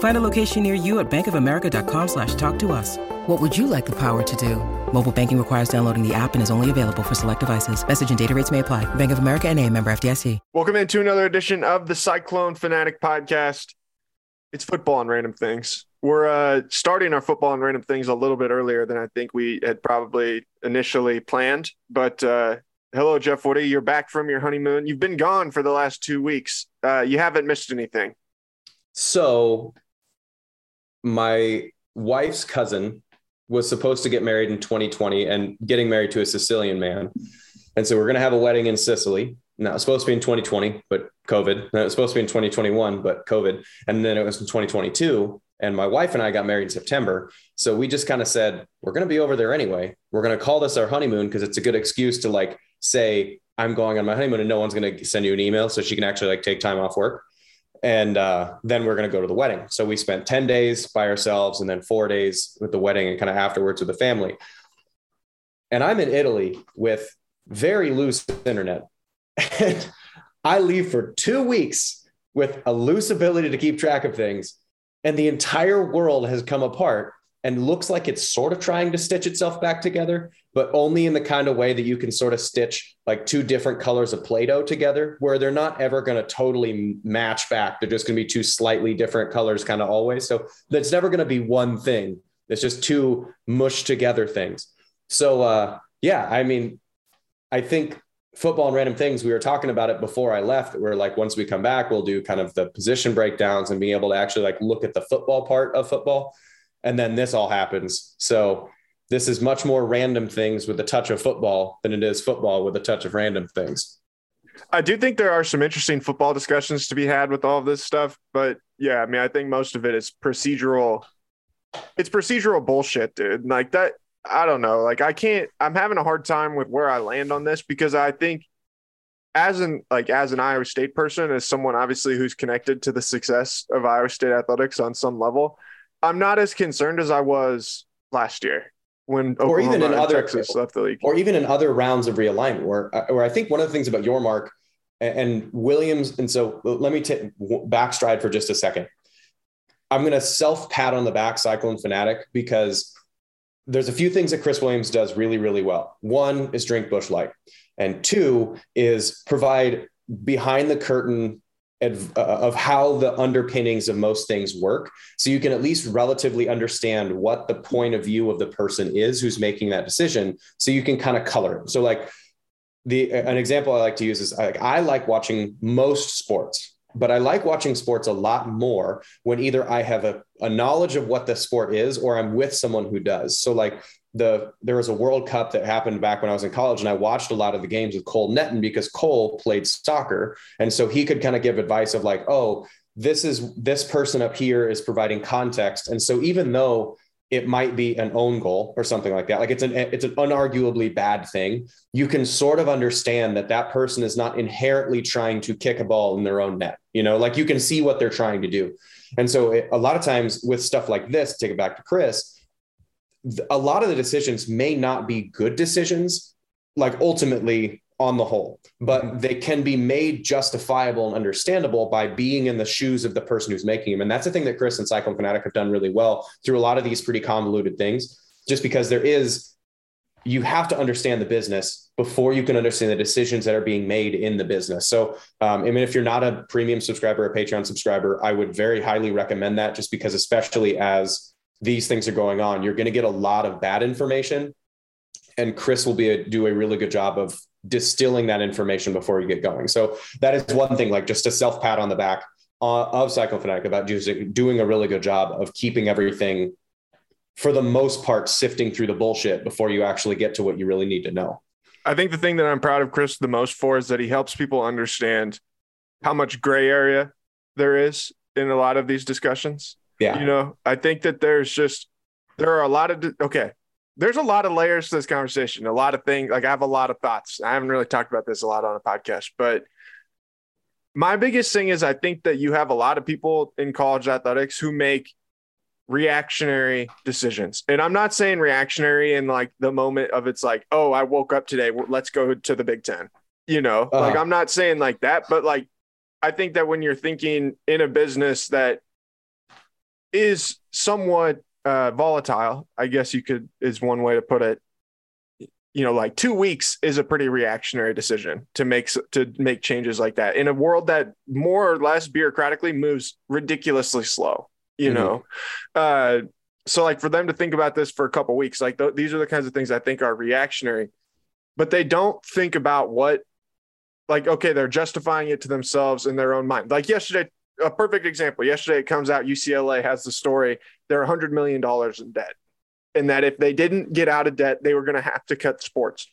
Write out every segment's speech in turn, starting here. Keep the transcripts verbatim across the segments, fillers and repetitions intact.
Find a location near you at bankofamerica.com slash talk to us. What would you like the power to do? Mobile banking requires downloading the app and is only available for select devices. Message and data rates may apply. Bank of America N A, member F D I C. Welcome into another edition of the Cyclone Fanatic podcast. It's football and random things. We're uh, starting our football and random things a little bit earlier than I think we had probably initially planned. But uh, hello, Jeff Woody. You're back from your honeymoon. You've been gone for the last two weeks. Uh, you haven't missed anything. So my wife's cousin was supposed to get married in twenty twenty and getting married to a Sicilian man. And so we're going to have a wedding in Sicily. Now it's supposed to be in twenty twenty, but COVID. And it was supposed to be in twenty twenty-one, but COVID. And then it was in twenty twenty-two. And my wife and I got married in September. So we just kind of said, we're going to be over there anyway. We're going to call this our honeymoon because it's a good excuse to like say, I'm going on my honeymoon and no one's going to send you an email. So she can actually like take time off work. And uh, then we're going to go to the wedding. So we spent ten days by ourselves and then four days with the wedding and kind of afterwards with the family. And I'm in Italy with very loose internet. And I leave for two weeks with a loose ability to keep track of things. And the entire world has come apart and looks like it's sort of trying to stitch itself back together, but only in the kind of way that you can sort of stitch like two different colors of Play-Doh together, where they're not ever going to totally match back. They're just going to be two slightly different colors kind of always. So that's never going to be one thing. It's just two mushed together things. So uh, yeah, I mean, I think football and random things, we were talking about it before I left. We're like, once we come back, we'll do kind of the position breakdowns and being able to actually like look at the football part of football. And then this all happens. So this is much more random things with a touch of football than it is football with a touch of random things. I do think there are some interesting football discussions to be had with all of this stuff. But yeah, I mean, I think most of it is procedural. It's procedural bullshit, dude. Like that, I don't know. Like I can't, I'm having a hard time with where I land on this because I think as an, like as an Iowa State person, as someone obviously who's connected to the success of Iowa State athletics on some level, I'm not as concerned as I was last year when Oklahoma or even in other Texas left the league, or even in other rounds of realignment. Where, where I think one of the things about Yormark and Williams, and so let me take backstride for just a second. I'm going to self pat on the back, Cyclone Fanatic, because there's a few things that Chris Williams does really, really well. One is drink Bush Light, and two is provide behind the curtain of how the underpinnings of most things work. So you can at least relatively understand what the point of view of the person is who's making that decision. So you can kind of color it. So like the, an example I like to use is like, I like watching most sports, but I like watching sports a lot more when either I have a, a knowledge of what the sport is, or I'm with someone who does. So like the, there was a World Cup that happened back when I was in college, and I watched a lot of the games with Cole Netton because Cole played soccer. And so he could kind of give advice of like, oh, this is this person up here is providing context. And so even though it might be an own goal or something like that, like it's an, it's an unarguably bad thing, you can sort of understand that that person is not inherently trying to kick a ball in their own net, you know, like you can see what they're trying to do. And so it, a lot of times with stuff like this, take it back to Chris, a lot of the decisions may not be good decisions, like ultimately on the whole, but they can be made justifiable and understandable by being in the shoes of the person who's making them. And that's the thing that Chris and Cyclone Fanatic have done really well through a lot of these pretty convoluted things, just because there is, you have to understand the business before you can understand the decisions that are being made in the business. So, um, I mean, if you're not a premium subscriber, a Patreon subscriber, I would very highly recommend that, just because especially as these things are going on, you're going to get a lot of bad information, and Chris will be a, do a really good job of distilling that information before you get going. So that is one thing, like just a self pat on the back uh, of Cyclone Fanatic about doing, doing a really good job of keeping everything, for the most part, sifting through the bullshit before you actually get to what you really need to know. I think the thing that I'm proud of Chris the most for is that he helps people understand how much gray area there is in a lot of these discussions. Yeah. You know, I think that there's just, there are a lot of, okay, there's a lot of layers to this conversation, a lot of things. Like I have a lot of thoughts. I haven't really talked about this a lot on a podcast, but my biggest thing is I think that you have a lot of people in college athletics who make reactionary decisions. And I'm not saying reactionary in like the moment of it's like, oh, I woke up today, let's go to the Big Ten. You know, uh-huh. like I'm not saying like that, but like, I think that when you're thinking in a business that is somewhat uh, volatile, I guess you could, is one way to put it, you know, like two weeks is a pretty reactionary decision to make, to make changes like that in a world that more or less bureaucratically moves ridiculously slow, you mm-hmm. know? Uh, so like for them to think about this for a couple of weeks, like th- these are the kinds of things I think are reactionary, but they don't think about what, like, okay, they're justifying it to themselves in their own mind. Like yesterday, a perfect example. Yesterday it comes out, U C L A has the story, they're one hundred million dollars in debt. And that if they didn't get out of debt, they were going to have to cut sports.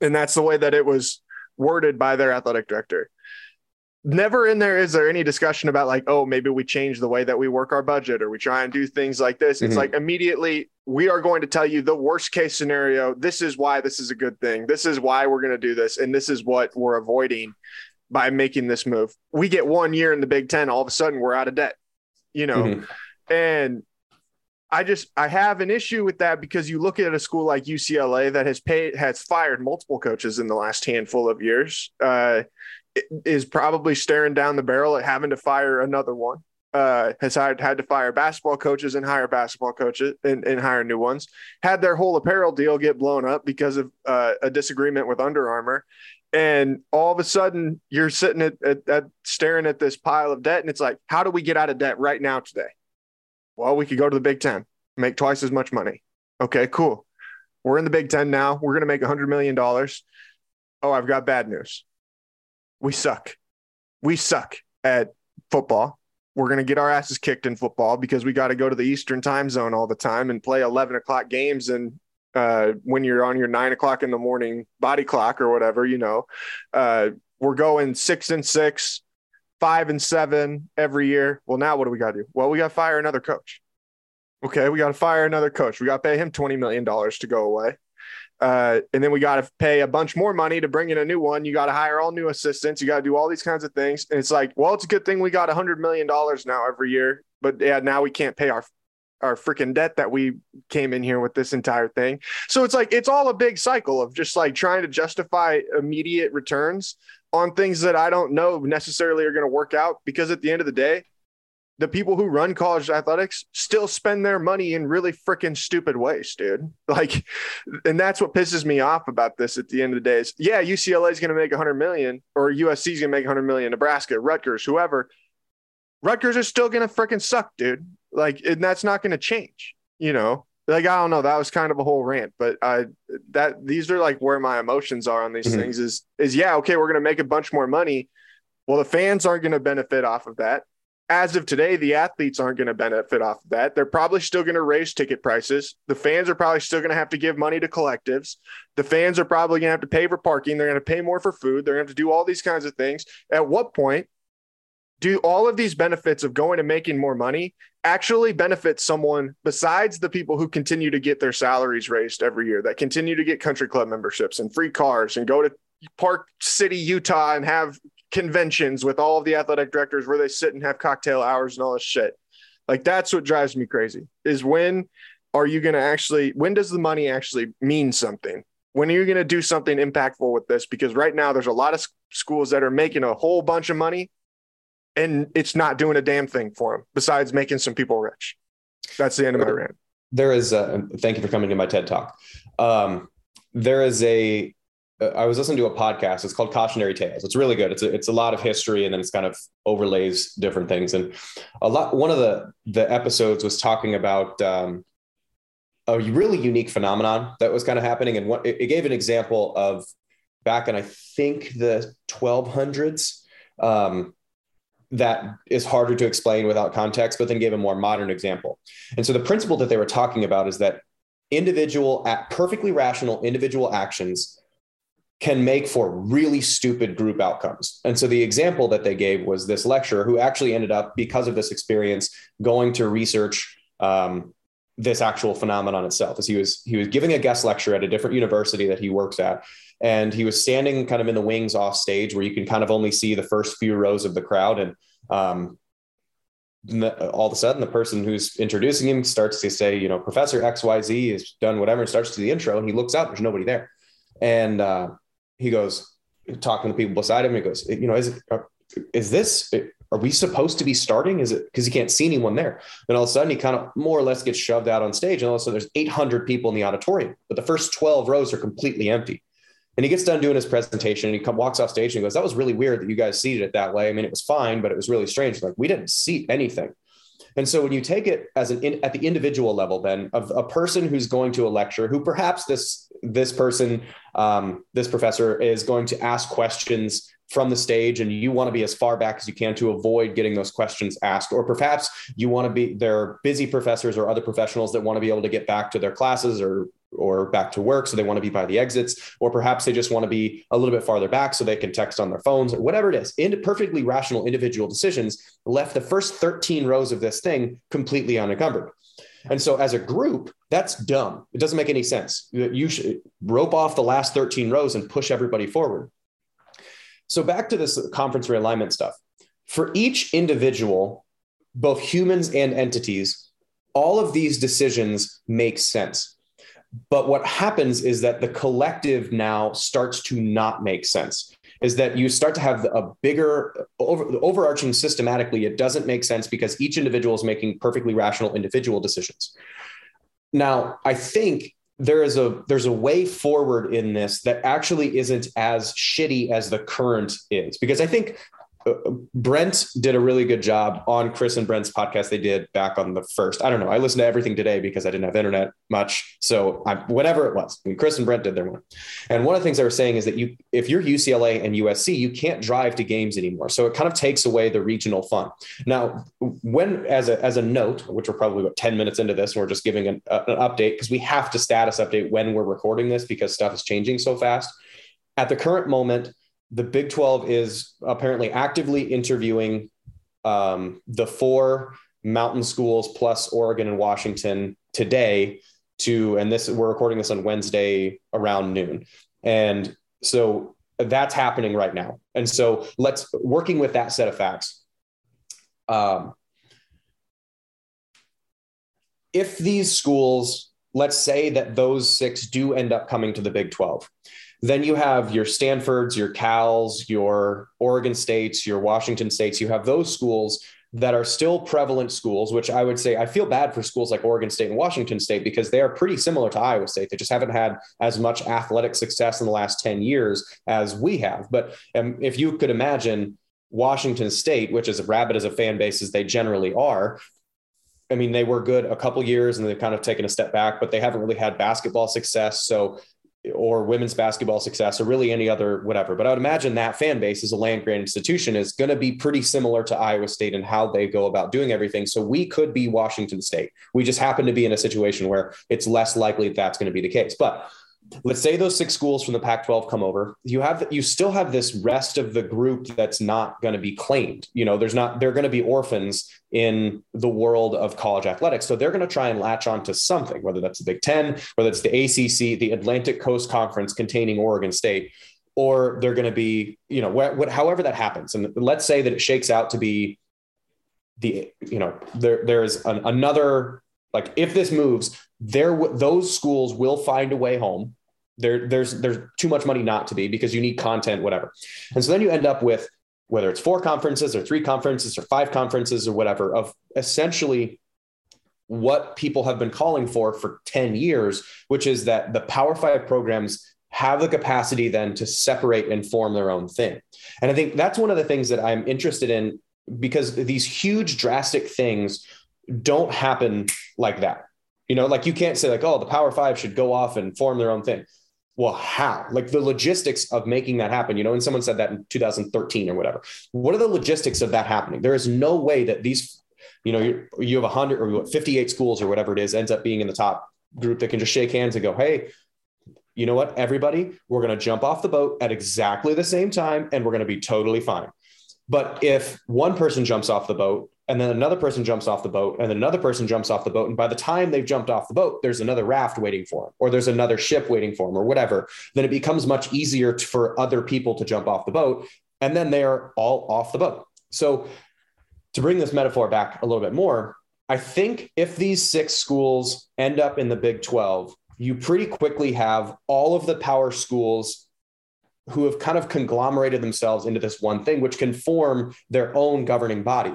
And that's the way that it was worded by their athletic director. Never in there is there any discussion about like, oh, maybe we change the way that we work our budget or we try and do things like this. Mm-hmm. It's like immediately we are going to tell you the worst case scenario. This is why this is a good thing. This is why we're going to do this. And this is what we're avoiding by making this move. We get one year in the Big Ten, all of a sudden we're out of debt, you know? Mm-hmm. And I just, I have an issue with that because you look at a school like U C L A that has paid, has fired multiple coaches in the last handful of years. Uh, is probably staring down the barrel at having to fire another one, uh, has hired, had to fire basketball coaches and hire basketball coaches and, and hire new ones, had their whole apparel deal get blown up because of uh, a disagreement with Under Armour. And all of a sudden you're sitting at, at, at staring at this pile of debt. And it's like, how do we get out of debt right now today? Well, we could go to the Big Ten, make twice as much money. Okay, cool. We're in the Big Ten now. We're going to make a hundred million dollars. Oh, I've got bad news. We suck. We suck at football. We're going to get our asses kicked in football because we got to go to the Eastern time zone all the time and play eleven o'clock games. And uh, when you're on your nine o'clock in the morning body clock or whatever, you know, uh, we're going six and six, five and seven every year. Well, now what do we got to do? Well, we got to fire another coach. Okay. We got to fire another coach. We got to pay him twenty million dollars to go away. Uh, and then we got to pay a bunch more money to bring in a new one. You got to hire all new assistants. You got to do all these kinds of things. And it's like, well, it's a good thing we got a hundred million dollars now every year, but yeah, now we can't pay our, our freaking debt that we came in here with this entire thing. So it's like, it's all a big cycle of just like trying to justify immediate returns on things that I don't know necessarily are going to work out, because at the end of the day, the people who run college athletics still spend their money in really freaking stupid ways, dude. Like, and that's what pisses me off about this at the end of the day is, yeah, U C L A is going to make a hundred million or U S C is going to make a hundred million, Nebraska, Rutgers, whoever. Rutgers is still going to freaking suck, dude. Like, and that's not going to change, you know? Like, I don't know. That was kind of a whole rant, but I, that these are like where my emotions are on these mm-hmm. things is, is yeah. Okay. We're going to make a bunch more money. Well, the fans aren't going to benefit off of that. As of today, the athletes aren't going to benefit off of that. They're probably still going to raise ticket prices. The fans are probably still going to have to give money to collectives. The fans are probably going to have to pay for parking. They're going to pay more for food. They're going to have to do all these kinds of things. At what point do all of these benefits of going and making more money actually benefit someone besides the people who continue to get their salaries raised every year, that continue to get country club memberships and free cars and go to Park City, Utah and have conventions with all of the athletic directors where they sit and have cocktail hours and all this shit? Like, that's what drives me crazy is when are you going to actually, when does the money actually mean something? When are you going to do something impactful with this? Because right now there's a lot of schools that are making a whole bunch of money and it's not doing a damn thing for them besides making some people rich. That's the end of my rant. There is a, thank you for coming to my TED Talk. Um, there is a, I was listening to a podcast. It's called Cautionary Tales. It's really good. It's a, it's a lot of history, and then it's kind of overlays different things. And a lot, one of the, the episodes was talking about um, a really unique phenomenon that was kind of happening. And what, it gave an example of back in, I think, the twelve hundreds. Um, that is harder to explain without context, but then gave a more modern example. And so the principle that they were talking about is that individual, perfectly rational individual actions can make for really stupid group outcomes. And so the example that they gave was this lecturer who actually ended up, because of this experience, going to research um, this actual phenomenon itself. As he was, he was giving a guest lecture at a different university that he works at. And he was standing kind of in the wings off stage where you can kind of only see the first few rows of the crowd. And um, all of a sudden the person who's introducing him starts to say, you know, Professor X Y Z has done whatever, and starts to do the intro, and he looks out, there's nobody there. And uh, he goes, talking to people beside him, he goes, you know, is it, is this, are we supposed to be starting? Is it, because he can't see anyone there. Then all of a sudden he kind of more or less gets shoved out on stage. And also there's eight hundred people in the auditorium, but the first twelve rows are completely empty. And he gets done doing his presentation and he come, walks off stage and goes, that was really weird that you guys seated it that way. I mean, it was fine, but it was really strange. Like, we didn't seat anything. And so when you take it as an in, at the individual level, then, of a person who's going to a lecture, who perhaps this this person, um, this professor is going to ask questions from the stage, and you want to be as far back as you can to avoid getting those questions asked, or perhaps you want to be, there are busy professors or other professionals that want to be able to get back to their classes or or back to work, so they want to be by the exits, or perhaps they just want to be a little bit farther back so they can text on their phones, or whatever it is. In perfectly rational individual decisions left the first thirteen rows of this thing completely unencumbered. And so as a group, that's dumb. It doesn't make any sense. You should rope off the last thirteen rows and push everybody forward. So back to this conference realignment stuff. For each individual, both humans and entities, all of these decisions make sense. But what happens is that the collective now starts to not make sense, is that you start to have a bigger over, overarching systematically. It doesn't make sense because each individual is making perfectly rational individual decisions. Now, I think there is a there's a way forward in this that actually isn't as shitty as the current is, because I think Brent did a really good job on Chris and Brent's podcast they did back on the first. I don't know. I listened to everything today because I didn't have internet much. So I, whatever it was, I mean, Chris and Brent did their one. And one of the things they were saying is that you, if you're U C L A and U S C, you can't drive to games anymore. So it kind of takes away the regional fun. Now, when, as a, as a note, which we're probably about ten minutes into this, and we're just giving an, uh, an update because we have to status update when we're recording this because stuff is changing so fast. At the current moment, the Big twelve is apparently actively interviewing um, the four mountain schools plus Oregon and Washington today to, and this, we're recording this on Wednesday around noon. And so that's happening right now. And so let's, working with that set of facts. Um, if these schools, let's say that those six do end up coming to the Big twelve, then you have your Stanfords, your Cals, your Oregon States, your Washington States. You have those schools that are still prevalent schools, which I would say, I feel bad for schools like Oregon State and Washington State because they are pretty similar to Iowa State. They just haven't had as much athletic success in the last ten years as we have. But um, if you could imagine Washington State, which is as rabid as a fan base as they generally are, I mean, they were good a couple years and they've kind of taken a step back, but they haven't really had basketball success. So or women's basketball success or really any other, whatever. But I would imagine that fan base as a land-grant institution is going to be pretty similar to Iowa State and how they go about doing everything. So we could be Washington State. We just happen to be in a situation where it's less likely that that's going to be the case. But let's say those six schools from the Pac twelve come over. You have, you still have this rest of the group that's not going to be claimed. You know, there's not, they're going to be orphans in the world of college athletics. So they're going to try and latch on to something, whether that's the Big Ten, whether it's the A C C, the Atlantic Coast Conference containing Oregon State, or they're going to be, you know, wh- wh- however that happens. And let's say that it shakes out to be the, you know, there, there's an, another, like if this moves there, w- those schools will find a way home. There, there's there's too much money not to be because you need content, whatever. And so then you end up with whether it's four conferences or three conferences or five conferences or whatever of essentially what people have been calling for for ten years, which is that the Power Five programs have the capacity then to separate and form their own thing. And I think that's one of the things that I'm interested in because these huge drastic things don't happen like that. You know, like you can't say like, oh, the Power Five should go off and form their own thing. well, how? Like the logistics of making that happen, you know, and someone said that in two thousand thirteen or whatever. What are the logistics of that happening? There is no way that these, you know, you're, you have one hundred or what, fifty-eight schools or whatever it is, ends up being in the top group that can just shake hands and go, hey, you know what, everybody, we're going to jump off the boat at exactly the same time and we're going to be totally fine. But if one person jumps off the boat and then another person jumps off the boat and then another person jumps off the boat, and by the time they've jumped off the boat, there's another raft waiting for them, or there's another ship waiting for them, or whatever, then it becomes much easier to, for other people to jump off the boat. And then they are all off the boat. So to bring this metaphor back a little bit more, I think if these six schools end up in the Big twelve, you pretty quickly have all of the power schools who have kind of conglomerated themselves into this one thing, which can form their own governing body,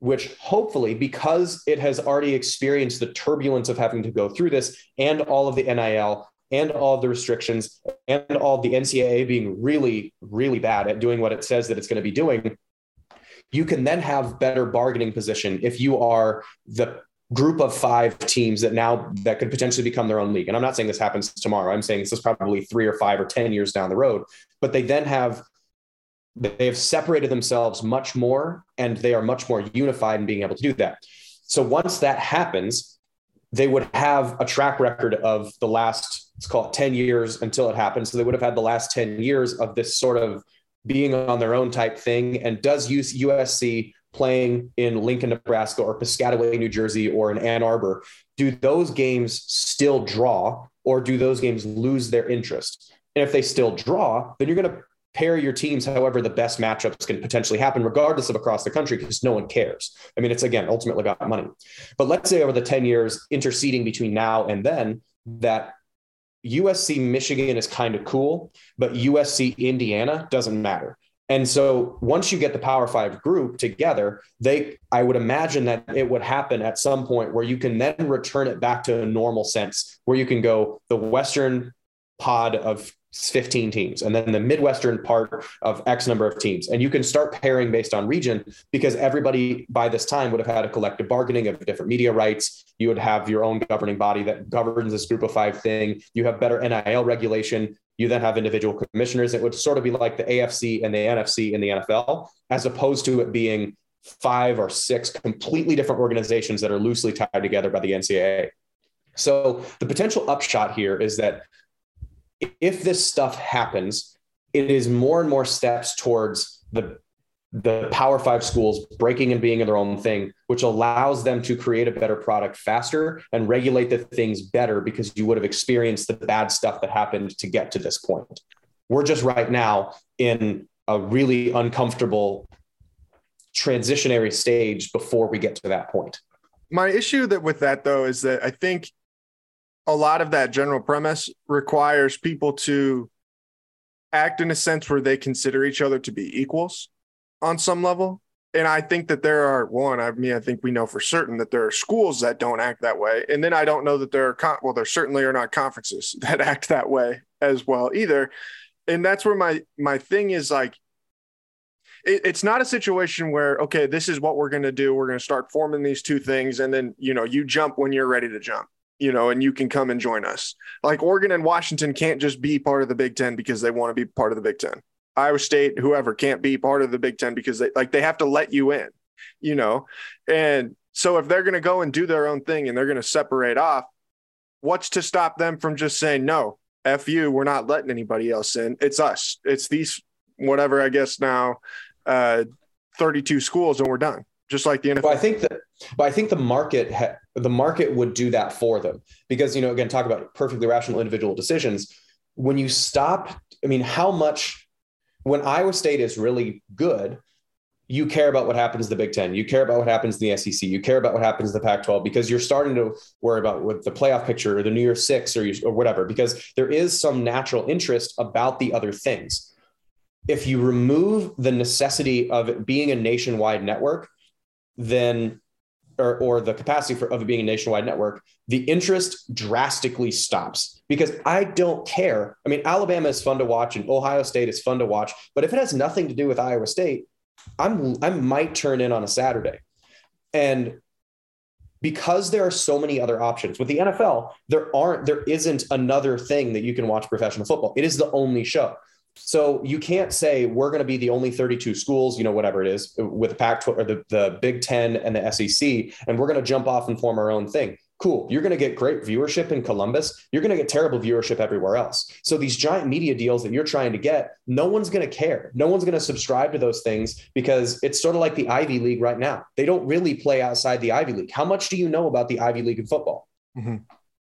which hopefully, because it has already experienced the turbulence of having to go through this and all of the N I L and all the restrictions and all the N C double A being really, really bad at doing what it says that it's going to be doing, you can then have better bargaining position if you are the group of five teams that now that could potentially become their own league. And I'm not saying this happens tomorrow. I'm saying this is probably three or five or ten years down the road, but they then have, they have separated themselves much more and they are much more unified in being able to do that. So once that happens, they would have a track record of the last, let's call it ten years until it happens. So they would have had the last ten years of this sort of being on their own type thing. And does use U S C playing in Lincoln, Nebraska, or Piscataway, New Jersey, or in Ann Arbor, do those games still draw, or do those games lose their interest? And if they still draw, then you're going to pair your teams however the best matchups can potentially happen, regardless of across the country, because no one cares. I mean, it's, again, ultimately about money. But let's say over the ten years interceding between now and then that U S C Michigan is kind of cool, but U S C Indiana doesn't matter. And so once you get the Power Five group together, they, I would imagine that it would happen at some point where you can then return it back to a normal sense where you can go the Western pod of fifteen teams and then the Midwestern part of X number of teams. And you can start pairing based on region, because everybody by this time would have had a collective bargaining of different media rights. You would have your own governing body that governs this group of five thing. You have better N I L regulation. You then have individual commissioners. It would sort of be like the A F C and the N F C in the N F L, as opposed to it being five or six completely different organizations that are loosely tied together by the N C double A. So the potential upshot here is that if this stuff happens, it is more and more steps towards the the Power Five schools breaking and being in their own thing, which allows them to create a better product faster and regulate the things better, because you would have experienced the bad stuff that happened to get to this point. We're just right now in a really uncomfortable transitionary stage before we get to that point. My issue that with that, though, is that I think a lot of that general premise requires people to act in a sense where they consider each other to be equals on some level. And I think that there are one, I mean, I think we know for certain that there are schools that don't act that way. And then I don't know that there are, con- well, there certainly are not conferences that act that way as well either. And that's where my, my thing is, like, it, it's not a situation where, okay, this is what we're going to do. We're going to start forming these two things. And then, you know, you jump when you're ready to jump, you know, and you can come and join us. Like Oregon and Washington can't just be part of the Big Ten because they want to be part of the Big Ten. Iowa State, whoever, can't be part of the Big Ten because they like they have to let you in, you know? And so if they're going to go and do their own thing and they're going to separate off, what's to stop them from just saying, no, F you, we're not letting anybody else in. It's us. It's these, whatever, I guess now, uh, thirty-two schools, and we're done. Just like the N F L. Well, I think that, but I think the market, ha- the market would do that for them, because, you know, again, talk about perfectly rational individual decisions. When you stop, I mean, how much, when Iowa State is really good, you care about what happens to the Big Ten. You care about what happens to the S E C. You care about what happens to the Pac twelve, because you're starting to worry about what the playoff picture or the New Year's Six or, you, or whatever, because there is some natural interest about the other things. If you remove the necessity of it being a nationwide network, then or, or the capacity for of it being a nationwide network, the interest drastically stops, because I don't care. I mean, Alabama is fun to watch and Ohio State is fun to watch, but if it has nothing to do with Iowa State, I'm I might turn in on a Saturday. And because there are so many other options. With the N F L, there aren't, there isn't another thing that you can watch professional football. It is the only show. So you can't say we're going to be the only thirty-two schools, you know, whatever it is, with the Pac twelve or the, the Big Ten and the S E C, and we're going to jump off and form our own thing. Cool. You're going to get great viewership in Columbus. You're going to get terrible viewership everywhere else. So these giant media deals that you're trying to get, no one's going to care. No one's going to subscribe to those things because it's sort of like the Ivy League right now. They don't really play outside the Ivy League. How much do you know about the Ivy League in football? Mm-hmm.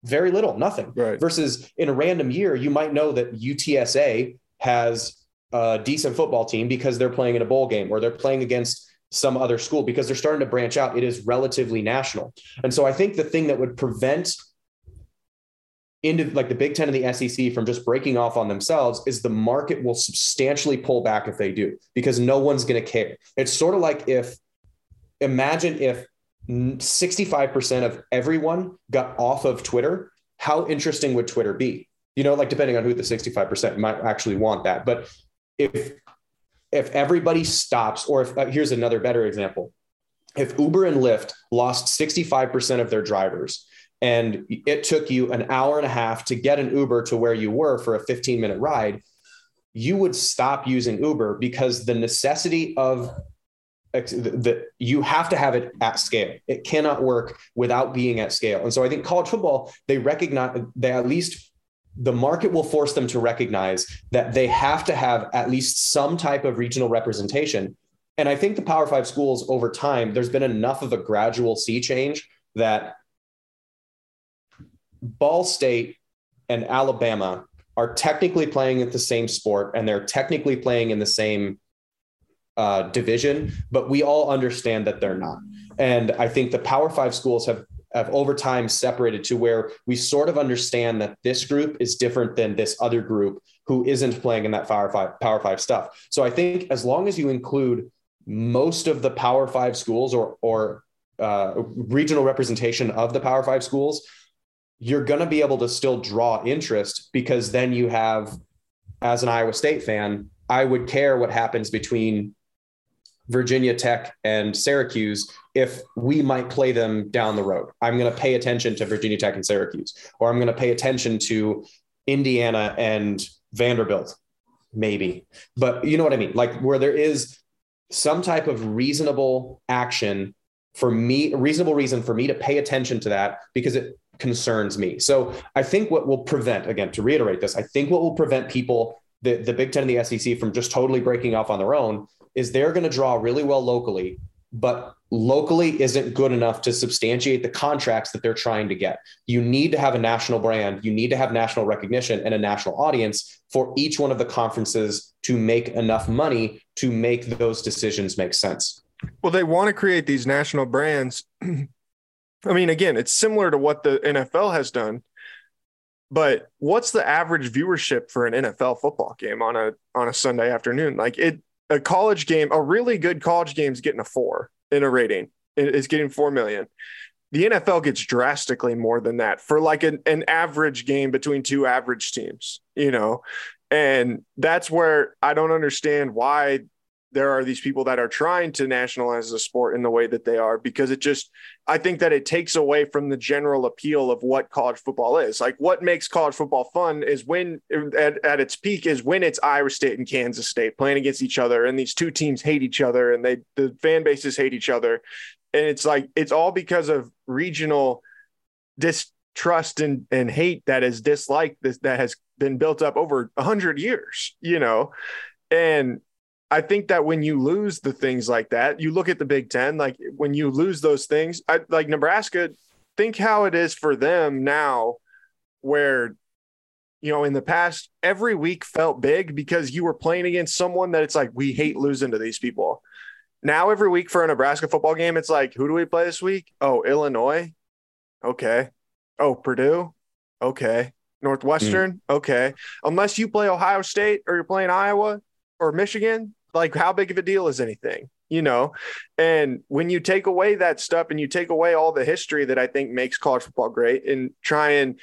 Very little, nothing. Right. Versus in a random year, you might know that U T S A has a decent football team because they're playing in a bowl game or they're playing against some other school because they're starting to branch out. It is relatively national. And so I think the thing that would prevent into like the Big Ten and the S E C from just breaking off on themselves is the market will substantially pull back if they do, because no one's going to care. It's sort of like if, imagine if sixty-five percent of everyone got off of Twitter, how interesting would Twitter be? You know, like depending on who the sixty-five percent might actually want that. But if, If everybody stops, or if uh, here's another better example, if Uber and Lyft lost sixty-five percent of their drivers and it took you an hour and a half to get an Uber to where you were for a fifteen minute ride, you would stop using Uber because the necessity of that you have to have it at scale. It cannot work without being at scale. And so I think college football, they recognize they at least the market will force them to recognize that they have to have at least some type of regional representation. And I think the Power Five schools over time, there's been enough of a gradual sea change that Ball State and Alabama are technically playing at the same sport and they're technically playing in the same uh, division, but we all understand that they're not. And I think the Power Five schools have have over time separated to where we sort of understand that this group is different than this other group who isn't playing in that Power Five, Power Five stuff. So I think as long as you include most of the Power Five schools or, or uh, regional representation of the Power Five schools, you're going to be able to still draw interest, because then you have, as an Iowa State fan, I would care what happens between Virginia Tech and Syracuse if we might play them down the road. I'm going to pay attention to Virginia Tech and Syracuse, or I'm going to pay attention to Indiana and Vanderbilt, maybe. But you know what I mean? Like where there is some type of reasonable action for me, a reasonable reason for me to pay attention to that because it concerns me. So I think what will prevent, again, to reiterate this, I think what will prevent people, the, the Big Ten and the S E C, from just totally breaking off on their own is they're going to draw really well locally, but locally isn't good enough to substantiate the contracts that they're trying to get. You need to have a national brand. You need to have national recognition and a national audience for each one of the conferences to make enough money to make those decisions make sense. Well, they want to create these national brands. I mean, again, it's similar to what the N F L has done, but what's the average viewership for an N F L football game on a, on a Sunday afternoon? Like it, A college game, a really good college game is getting a four in a rating. It's getting four million. The N F L gets drastically more than that for like an, an average game between two average teams, you know? And that's where I don't understand why there are these people that are trying to nationalize the sport in the way that they are, because it just, I think that it takes away from the general appeal of what college football is. Like what makes college football fun is when at, at its peak is when it's Iowa State and Kansas State playing against each other, and these two teams hate each other and they, the fan bases hate each other. And it's like, it's all because of regional distrust and, and hate that is disliked this, that has been built up over a hundred years, you know? And I think that when you lose the things like that, you look at the Big Ten, like when you lose those things, I, like Nebraska, think how it is for them now where, you know, in the past, every week felt big because you were playing against someone that it's like, we hate losing to these people. Now, every week for a Nebraska football game, it's like, who do we play this week? Oh, Illinois. Okay. Oh, Purdue. Okay. Northwestern. Mm. Okay. Unless you play Ohio State or you're playing Iowa or Michigan, like how big of a deal is anything, you know? And when you take away that stuff and you take away all the history that I think makes college football great and try and,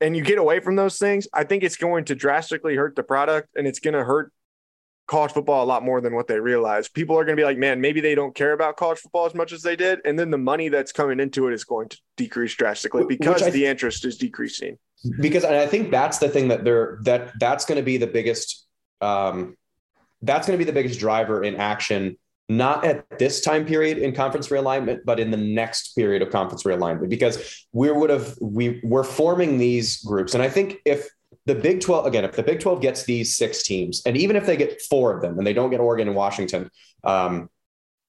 and you get away from those things, I think it's going to drastically hurt the product, and it's going to hurt college football a lot more than what they realize. People are going to be like, man, maybe they don't care about college football as much as they did. And then the money that's coming into it is going to decrease drastically because th- the interest is decreasing. Because I think that's the thing that they're, that that's going to be the biggest, um, that's going to be the biggest driver in action, not at this time period in conference realignment, but in the next period of conference realignment, because we would have, we were forming these groups. And I think if, the Big twelve, again, if the Big twelve gets these six teams, and even if they get four of them and they don't get Oregon and Washington, um,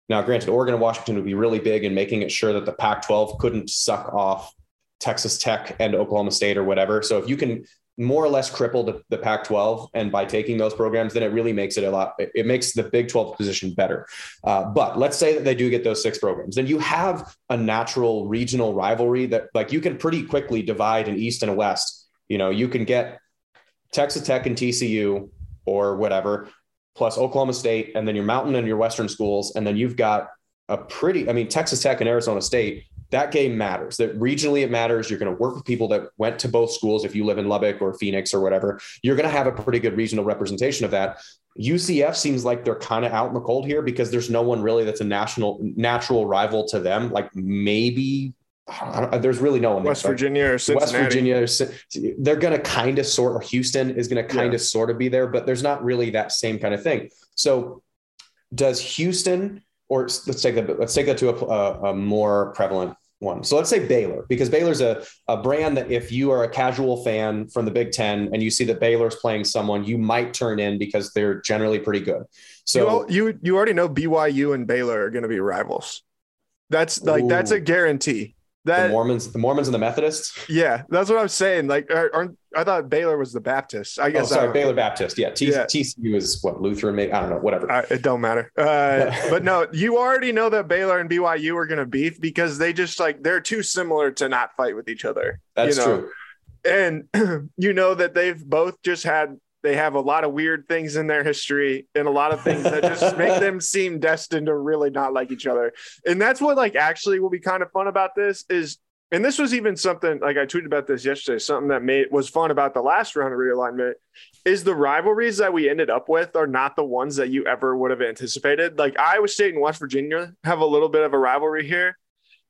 now granted, Oregon and Washington would be really big in making it sure that the Pac twelve couldn't suck off Texas Tech and Oklahoma State or whatever. So if you can more or less cripple the, the Pac twelve and by taking those programs, then it really makes it a lot, it, it makes the Big twelve position better. Uh, but let's say that they do get those six programs. Then you have a natural regional rivalry that like you can pretty quickly divide an East and a West. You know, you can get Texas Tech and T C U or whatever, plus Oklahoma State, and then your Mountain and your Western schools. And then you've got a pretty, I mean, Texas Tech and Arizona State, that game matters. That regionally it matters. You're going to work with people that went to both schools. If you live in Lubbock or Phoenix or whatever, you're going to have a pretty good regional representation of that. U C F seems like they're kind of out in the cold here because there's no one really that's a national natural rival to them. Like maybe I don't, there's really no one. West there, Virginia or Cincinnati. West Virginia, they're going to kind of sort, or Houston is going to kind of yeah. sort of be there, but there's not really that same kind of thing. So does Houston, or let's take that, let's take that to a, a more prevalent one. So let's say Baylor, because Baylor's a, a brand that if you are a casual fan from the Big Ten and you see that Baylor's playing someone, you might turn in because they're generally pretty good. So you, you, you already know B Y U and Baylor are going to be rivals. That's like, ooh. That's a guarantee. That, the Mormons, the Mormons and the Methodists. Yeah, that's what I'm saying. Like, aren't, I thought Baylor was the Baptist. I guess. Oh, sorry, I Baylor Baptist. Yeah, T- yeah, T C U is what Lutheran. Maybe, I don't know. Whatever. Uh, it don't matter. Uh, but no, you already know that Baylor and B Y U are going to beef because they just like they're too similar to not fight with each other. That's you know? true. And you know that they've both just had. They have a lot of weird things in their history and a lot of things that just make them seem destined to really not like each other. And that's what like actually will be kind of fun about this is, and this was even something like I tweeted about this yesterday, something that made was fun about the last round of realignment is the rivalries that we ended up with are not the ones that you ever would have anticipated. Like Iowa State and West Virginia have a little bit of a rivalry here,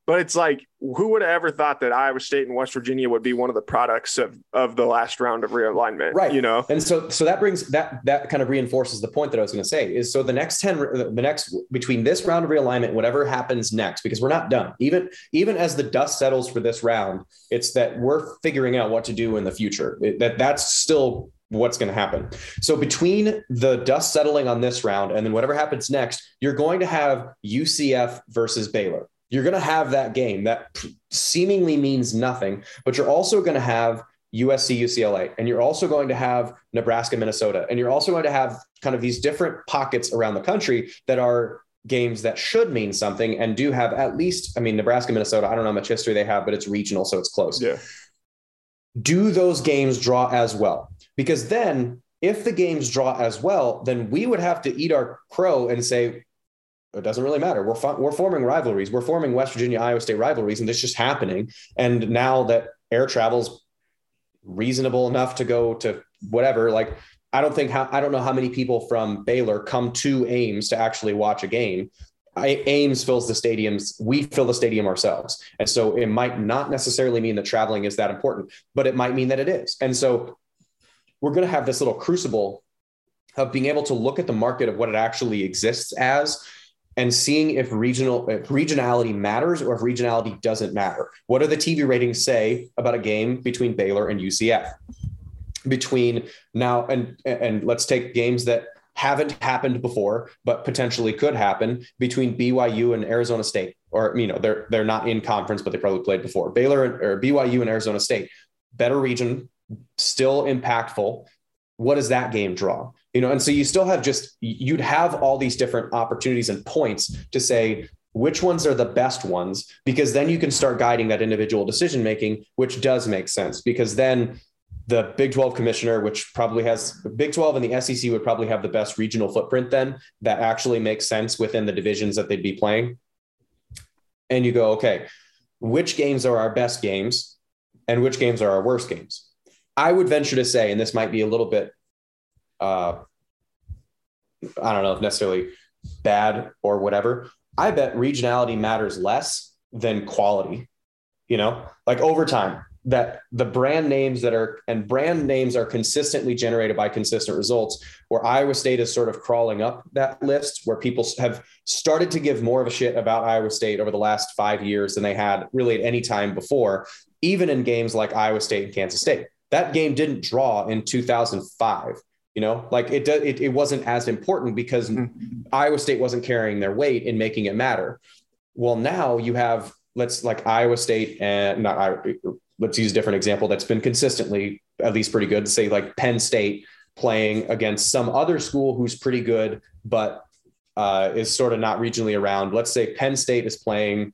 but it's like, who would have ever thought that Iowa State and West Virginia would be one of the products of, of the last round of realignment, right? You know? And so, so that brings that, that kind of reinforces the point that I was going to say is so the next ten, the next between this round of realignment, whatever happens next, because we're not done, even, even as the dust settles for this round, it's that we're figuring out what to do in the future. It, that that's still what's going to happen. So between the dust settling on this round and then whatever happens next, you're going to have U C F versus Baylor. You're going to have that game that seemingly means nothing, but you're also going to have U S C, U C L A, and you're also going to have Nebraska, Minnesota, and you're also going to have kind of these different pockets around the country that are games that should mean something and do have at least, I mean, Nebraska, Minnesota, I don't know how much history they have, but it's regional, so it's close. Yeah. Do those games draw as well? Because then if the games draw as well, then we would have to eat our crow and say, it doesn't really matter. We're fo- we're forming rivalries. We're forming West Virginia, Iowa State rivalries, and this is just happening. And now that air travel's reasonable enough to go to whatever, like I don't think how I don't know how many people from Baylor come to Ames to actually watch a game. I, Ames fills the stadiums. We fill the stadium ourselves, and so it might not necessarily mean that traveling is that important, but it might mean that it is. And so we're going to have this little crucible of being able to look at the market of what it actually exists as. And seeing if regional if regionality matters or if regionality doesn't matter. What do the T V ratings say about a game between Baylor and U C F? Between now and and let's take games that haven't happened before, but potentially could happen between B Y U and Arizona State, or you know they're they're not in conference, but they probably played before. Baylor and, or B Y U and Arizona State, better region, still impactful. What does that game draw? You know, and so you still have just, you'd have all these different opportunities and points to say which ones are the best ones, because then you can start guiding that individual decision-making, which does make sense because then the Big twelve commissioner, which probably has Big twelve and the S E C would probably have the best regional footprint then that actually makes sense within the divisions that they'd be playing. And you go, okay, which games are our best games and which games are our worst games? I would venture to say, and this might be a little bit, Uh, I don't know if necessarily bad or whatever. I bet regionality matters less than quality, you know, like over time, that the brand names that are, and brand names are consistently generated by consistent results, where Iowa State is sort of crawling up that list, where people have started to give more of a shit about Iowa State over the last five years than they had really at any time before, even in games like Iowa State and Kansas State. That game didn't draw in two thousand five, you know, like it, it, it wasn't as important because mm-hmm. Iowa State wasn't carrying their weight in making it matter. Well, now you have, let's like Iowa State and not Iowa, let's use a different example that's been consistently at least pretty good, say like Penn State playing against some other school who's pretty good, but uh, is sort of not regionally around. Let's say Penn State is playing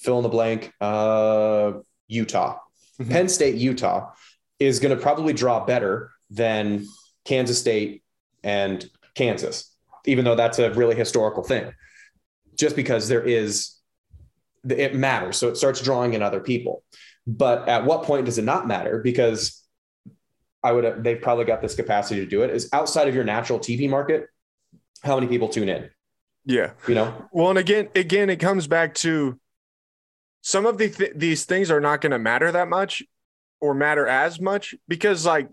fill in the blank, uh, Utah. Mm-hmm. Penn State, Utah is going to probably draw better than Kansas State and Kansas, even though that's a really historical thing, just because there is, it matters. So it starts drawing in other people. But at what point does it not matter? Because I would, they've probably got this capacity to do it, is outside of your natural T V market, how many people tune in? Yeah. You know? Well, and again, again, it comes back to some of the th- these things are not going to matter that much or matter as much, because like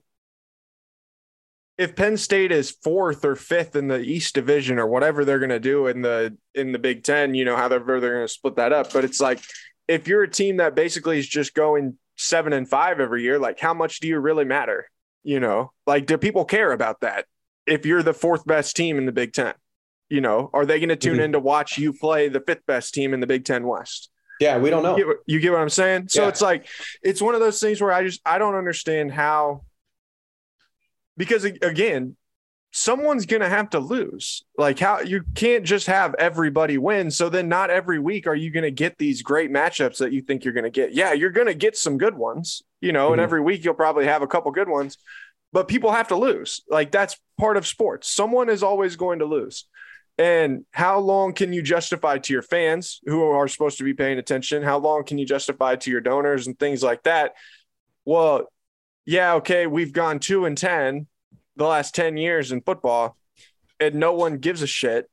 if Penn State is fourth or fifth in the East Division or whatever they're going to do in the, in the Big Ten, you know, however they're going to split that up. But it's like, if you're a team that basically is just going seven and five every year, like how much do you really matter? You know, like, do people care about that? If you're the fourth best team in the Big Ten, you know, are they going to tune mm-hmm. in to watch you play the fifth best team in the Big Ten West? Yeah. We don't know. You get, you get what I'm saying? So yeah. It's like, it's one of those things where I just, I don't understand how, because again, someone's going to have to lose. Like how you can't just have everybody win. So then not every week are you going to get these great matchups that you think you're going to get. Yeah, you're going to get some good ones, you know, mm-hmm. and every week you'll probably have a couple good ones, but people have to lose. Like that's part of sports. Someone is always going to lose. And how long can you justify to your fans who are supposed to be paying attention? How long can you justify to your donors and things like that? Well, yeah, okay, we've gone two and ten. The last ten years in football, and no one gives a shit,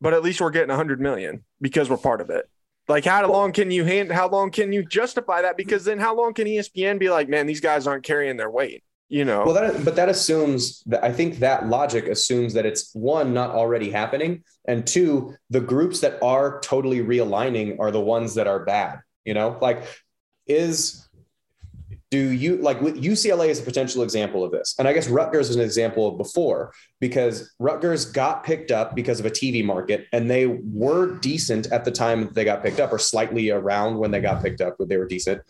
but at least we're getting a hundred million because we're part of it. Like how long can you hand, how long can you justify that? Because then how long can E S P N be like, man, these guys aren't carrying their weight, you know? Well, that, but that assumes that, I think that logic assumes that it's one, not already happening. And two, the groups that are totally realigning are the ones that are bad, you know, like is, do you like U C L A is a potential example of this? And I guess Rutgers is an example of before, because Rutgers got picked up because of a T V market, and they were decent at the time that they got picked up, or slightly around when they got picked up, but they were decent,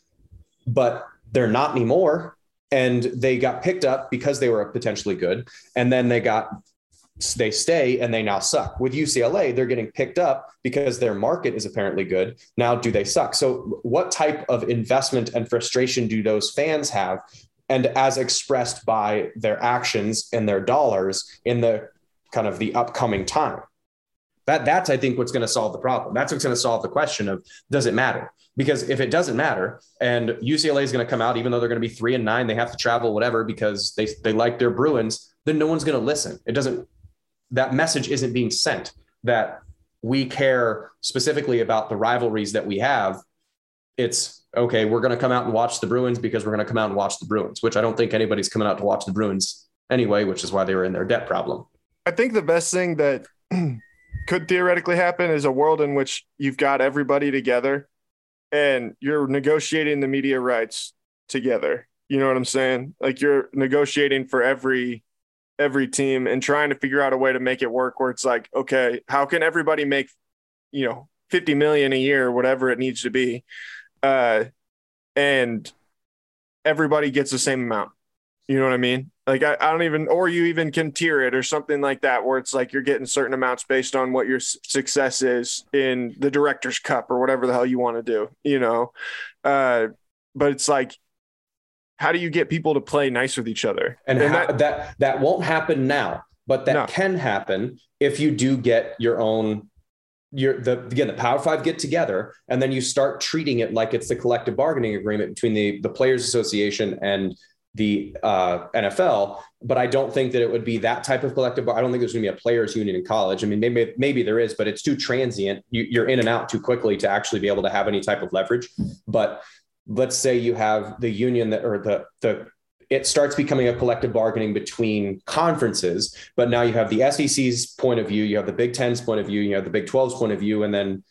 but they're not anymore. And they got picked up because they were potentially good. And then they got, they stay and they now suck. With U C L A, they're getting picked up because their market is apparently good. Now, do they suck? So what type of investment and frustration do those fans have? And as expressed by their actions and their dollars in the kind of the upcoming time, that that's, I think, what's going to solve the problem. That's what's going to solve the question of, does it matter? Because if it doesn't matter, and U C L A is going to come out, even though they're going to be three and nine, they have to travel, whatever, because they, they like their Bruins, then no one's going to listen. It doesn't, that message isn't being sent that we care specifically about the rivalries that we have. It's okay, we're going to come out and watch the Bruins because we're going to come out and watch the Bruins, which I don't think anybody's coming out to watch the Bruins anyway, which is why they were in their debt problem. I think the best thing that could theoretically happen is a world in which you've got everybody together and you're negotiating the media rights together. You know what I'm saying? Like you're negotiating for every every team and trying to figure out a way to make it work where it's like, okay, how can everybody make, you know, fifty million a year, whatever it needs to be. Uh, and everybody gets the same amount. You know what I mean? Like, I, I don't even, or you even can tier it or something like that, where it's like, you're getting certain amounts based on what your s- success is in the Director's Cup or whatever the hell you want to do, you know? Uh, but it's like, how do you get people to play nice with each other? And, and how, that, that that won't happen now, but that no. can happen if you do get your own, your the again, the Power Five get together, and then you start treating it like it's the collective bargaining agreement between the, the Players Association and the uh, N F L, but I don't think that it would be that type of collective. I don't think there's going to be a players union in college. I mean, maybe, maybe there is, but it's too transient. You, you're in and out too quickly to actually be able to have any type of leverage. But let's say you have the union that, or the, the, it starts becoming a collective bargaining between conferences, but now you have the S E C's point of view, you have the Big Ten's point of view, you have the Big twelve's point of view. And then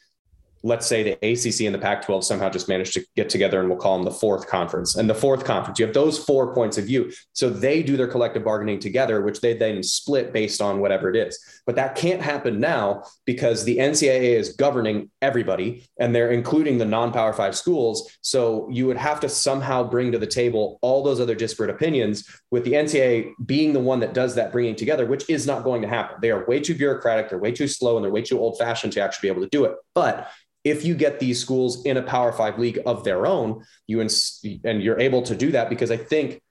let's say the A C C and the Pac twelve somehow just managed to get together, and we'll call them the fourth conference and the fourth conference. You have those four points of view. So they do their collective bargaining together, which they then split based on whatever it is. But that can't happen now because the N C double A is governing everybody, and they're including the non-power five schools. So you would have to somehow bring to the table all those other disparate opinions, with the N C double A being the one that does that bringing together, which is not going to happen. They are way too bureaucratic. They're way too slow, and they're way too old fashioned to actually be able to do it. But if you get these schools in a Power Five league of their own, you ins- and you're able to do that, because I think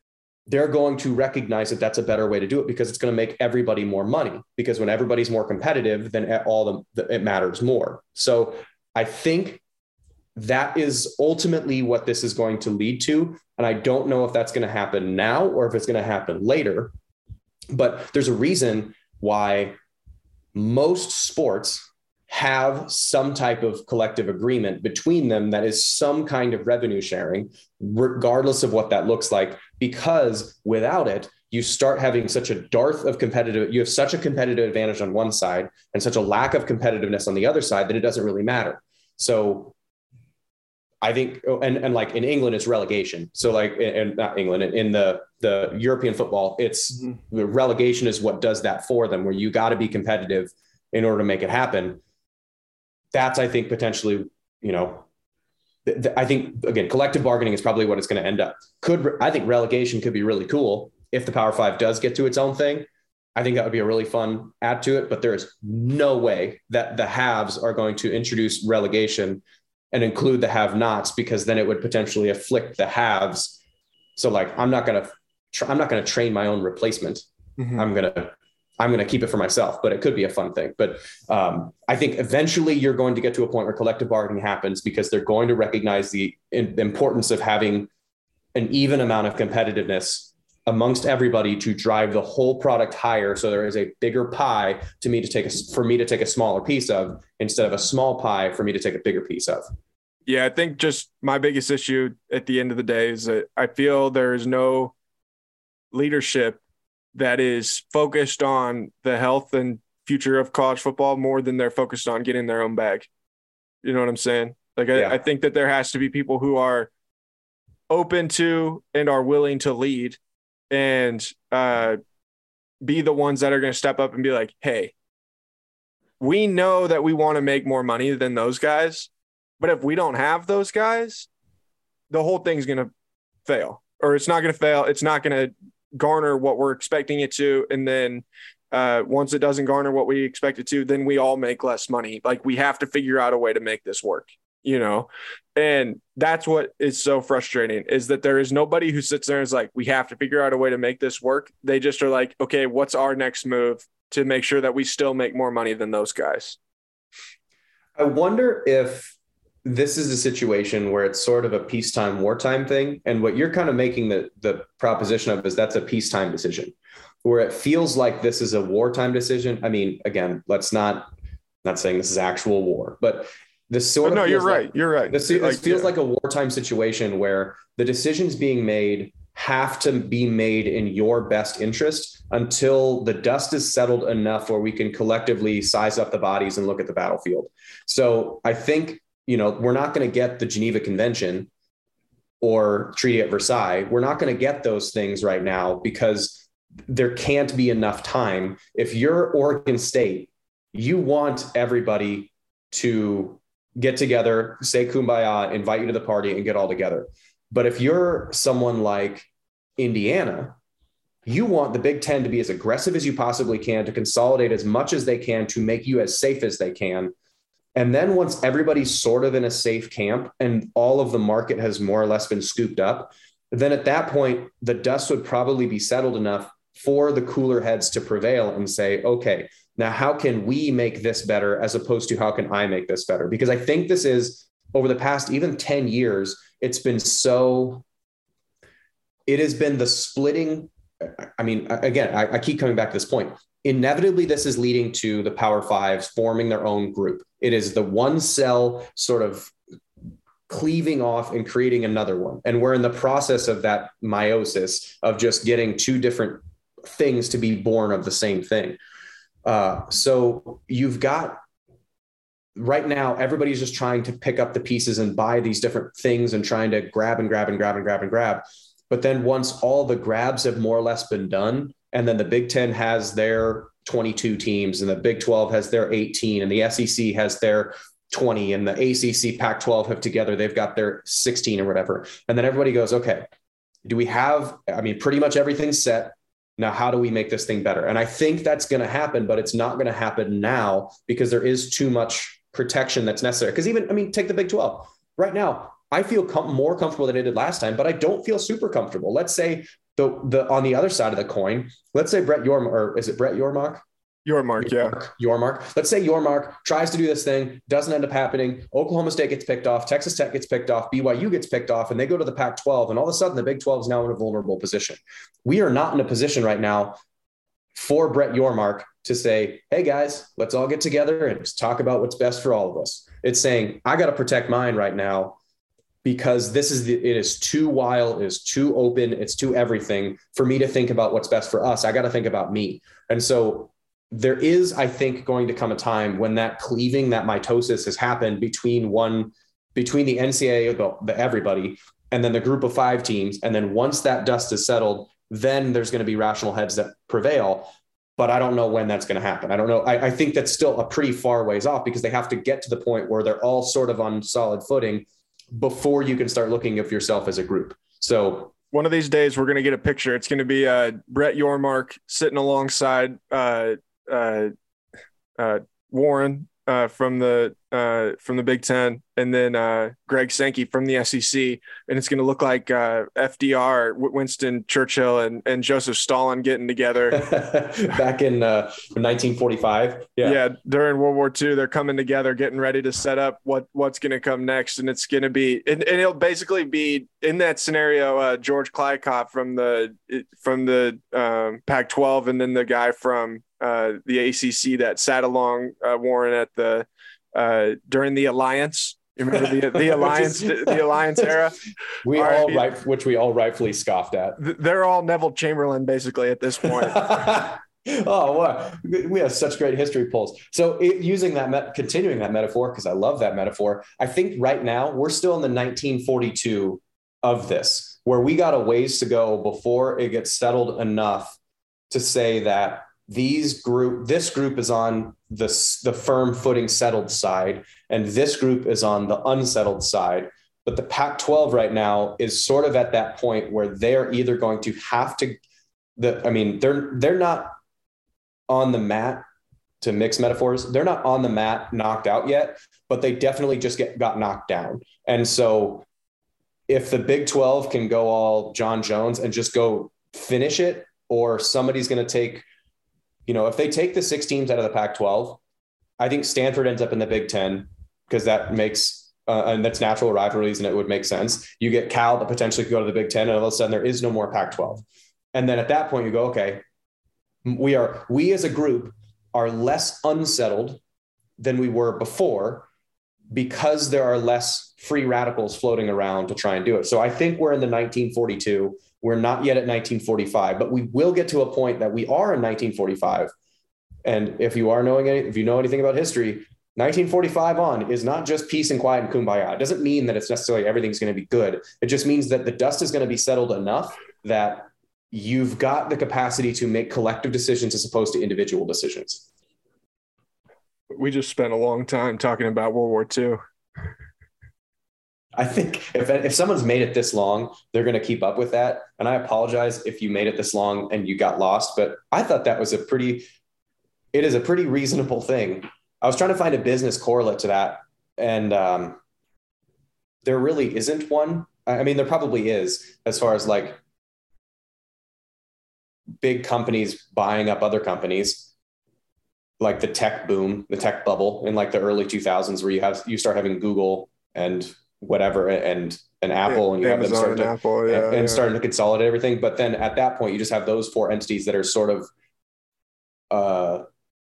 they're going to recognize that that's a better way to do it, because it's going to make everybody more money, because when everybody's more competitive, then all the, the, it matters more. So I think that is ultimately what this is going to lead to. And I don't know if that's going to happen now or if it's going to happen later, but there's a reason why most sports have some type of collective agreement between them that is some kind of revenue sharing, regardless of what that looks like, because without it, you start having such a dearth of competitive, you have such a competitive advantage on one side and such a lack of competitiveness on the other side that it doesn't really matter. So I think, and, and like in England, it's relegation. So like, and not England, in the, the European football, it's mm-hmm. the relegation is what does that for them, where you got to be competitive in order to make it happen. That's, I think, potentially, you know, th- th- I think, again, collective bargaining is probably what it's going to end up. Could re- I think relegation could be really cool if the Power Five does get to its own thing. I think that would be a really fun add to it, but there is no way that the haves are going to introduce relegation and include the have-nots, because then it would potentially afflict the haves. So, like, I'm not going to, tra- I'm not going to train my own replacement. Mm-hmm. I'm going to. I'm going to keep it for myself, but it could be a fun thing. But um, I think eventually you're going to get to a point where collective bargaining happens, because they're going to recognize the in- importance of having an even amount of competitiveness amongst everybody to drive the whole product higher. So there is a bigger pie to me to take a, for me to take a smaller piece of, instead of a small pie for me to take a bigger piece of. Yeah. I think just my biggest issue at the end of the day is that I feel there is no leadership that is focused on the health and future of college football more than they're focused on getting their own bag. You know what I'm saying? Like, yeah. I, I think that there has to be people who are open to and are willing to lead and uh, be the ones that are going to step up and be like, hey, we know that we want to make more money than those guys, but if we don't have those guys, the whole thing's going to fail, or it's not going to fail. It's not going to garner what we're expecting it to, and then uh once it doesn't garner what we expect it to, then we all make less money. Like, we have to figure out a way to make this work, you know. And that's what is so frustrating, is that there is nobody who sits there and is like, we have to figure out a way to make this work. They just are like, okay, what's our next move to make sure that we still make more money than those guys? I wonder if this is a situation where it's sort of a peacetime, wartime thing. And what you're kind of making the, the proposition of is that's a peacetime decision, where it feels like this is a wartime decision. I mean, again, let's not, not saying this is actual war, but this sort but of, no, you're right. Like, you're right. This, this like, feels yeah. like a wartime situation where the decisions being made have to be made in your best interest until the dust is settled enough where we can collectively size up the bodies and look at the battlefield. So I think, you know, we're not going to get the Geneva Convention or Treaty at Versailles. We're not going to get those things right now because there can't be enough time. If you're Oregon State, you want everybody to get together, say kumbaya, invite you to the party, and get all together. But if you're someone like Indiana, you want the Big Ten to be as aggressive as you possibly can, to consolidate as much as they can, to make you as safe as they can. And then once everybody's sort of in a safe camp and all of the market has more or less been scooped up, then at that point, the dust would probably be settled enough for the cooler heads to prevail and say, okay, now how can we make this better, as opposed to how can I make this better? Because I think this is, over the past even ten years, it's been so it has been the splitting. I mean, again, I, I keep coming back to this point. Inevitably, this is leading to the Power Fives forming their own group. It is the one cell sort of cleaving off and creating another one. And we're in the process of that meiosis of just getting two different things to be born of the same thing. Uh, so you've got right now, everybody's just trying to pick up the pieces and buy these different things and trying to grab and grab and grab and grab and grab. But then once all the grabs have more or less been done, and then the Big Ten has their twenty-two teams and the Big twelve has their eighteen and the S E C has their twenty and the A C C, Pac twelve have together, they've got their sixteen or whatever. And then everybody goes, okay, do we have, I mean, pretty much everything's set. Now, how do we make this thing better? And I think that's going to happen, but it's not going to happen now because there is too much protection that's necessary. Because even, I mean, take the Big twelve right now. I feel com- more comfortable than I did last time, but I don't feel super comfortable. Let's say the, the, on the other side of the coin, let's say Brett Yormark, or is it Brett Yormark? Yormark, yeah. Yormark. Let's say Yormark tries to do this thing, doesn't end up happening. Oklahoma State gets picked off. Texas Tech gets picked off. B Y U gets picked off, and they go to the Pac twelve, and all of a sudden the Big twelve is now in a vulnerable position. We are not in a position right now for Brett Yormark to say, hey, guys, let's all get together and just talk about what's best for all of us. It's saying, I got to protect mine right now because this is the, it is too wild, it is too open, it's too everything for me to think about what's best for us. I got to think about me. And so there is, I think, going to come a time when that cleaving, that mitosis has happened between one, between the N C double A, the, the everybody, and then the group of five teams. And then once that dust is settled, then there's going to be rational heads that prevail. But I don't know when that's going to happen. I don't know. I, I think that's still a pretty far ways off because they have to get to the point where they're all sort of on solid footing before you can start looking at yourself as a group. So one of these days we're going to get a picture. It's going to be uh Brett Yormark sitting alongside uh, uh, uh, Warren uh, from the, uh, from the Big Ten. And then uh, Greg Sankey from the S E C. And it's going to look like uh, F D R, Winston Churchill and, and Joseph Stalin getting together back in uh, nineteen forty-five. Yeah. yeah. During World War Two, they're coming together, getting ready to set up what, what's going to come next. And it's going to be, and, and it'll basically be in that scenario, uh, George Kleikoff from the, from the um, Pac twelve. And then the guy from uh, the A C C that sat along uh, Warren at the, uh, during the Alliance. You remember the, the alliance, the, the alliance era. We all, all right, right, which we all rightfully scoffed at. They're all Neville Chamberlain, basically, at this point. Oh, wow. We have such great history polls. So it, using that, me- continuing that metaphor, because I love that metaphor. I think right now we're still in the nineteen forty-two of this, where we got a ways to go before it gets settled enough to say that these group, this group is on the, the firm footing settled side, and this group is on the unsettled side. But the Pac twelve right now is sort of at that point where they're either going to have to, the, I mean, they're, they're not on the mat, to mix metaphors. They're not on the mat knocked out yet, but they definitely just get, got knocked down. And so if the Big twelve can go all John Jones and just go finish it, or somebody's going to take, you know, if they take the six teams out of the Pac twelve, I think Stanford ends up in the Big Ten because that makes, uh, and that's natural rivalries and it would make sense. You get Cal that potentially could go to the Big Ten, and all of a sudden there is no more Pac twelve. And then at that point you go, okay, we are, we as a group are less unsettled than we were before because there are less free radicals floating around to try and do it. So I think we're in the nineteen forty-two. We're not yet at nineteen forty-five, but we will get to a point that we are in nineteen forty-five. And if you are knowing any, if you know anything about history, nineteen forty-five on is not just peace and quiet and kumbaya. It doesn't mean that it's necessarily everything's going to be good. It just means that the dust is going to be settled enough that you've got the capacity to make collective decisions as opposed to individual decisions. We just spent a long time talking about World War Two. I think if if someone's made it this long, they're going to keep up with that. And I apologize if you made it this long and you got lost, but I thought that was a pretty, it is a pretty reasonable thing. I was trying to find a business correlate to that. And um, there really isn't one. I mean, there probably is as far as like big companies buying up other companies, like the tech boom, the tech bubble in like the early two thousands, where you have, you start having Google and whatever and an Apple yeah, and you Amazon have them start to, and, Apple, yeah, and, and yeah. starting to consolidate everything. But then at that point, you just have those four entities that are sort of, uh,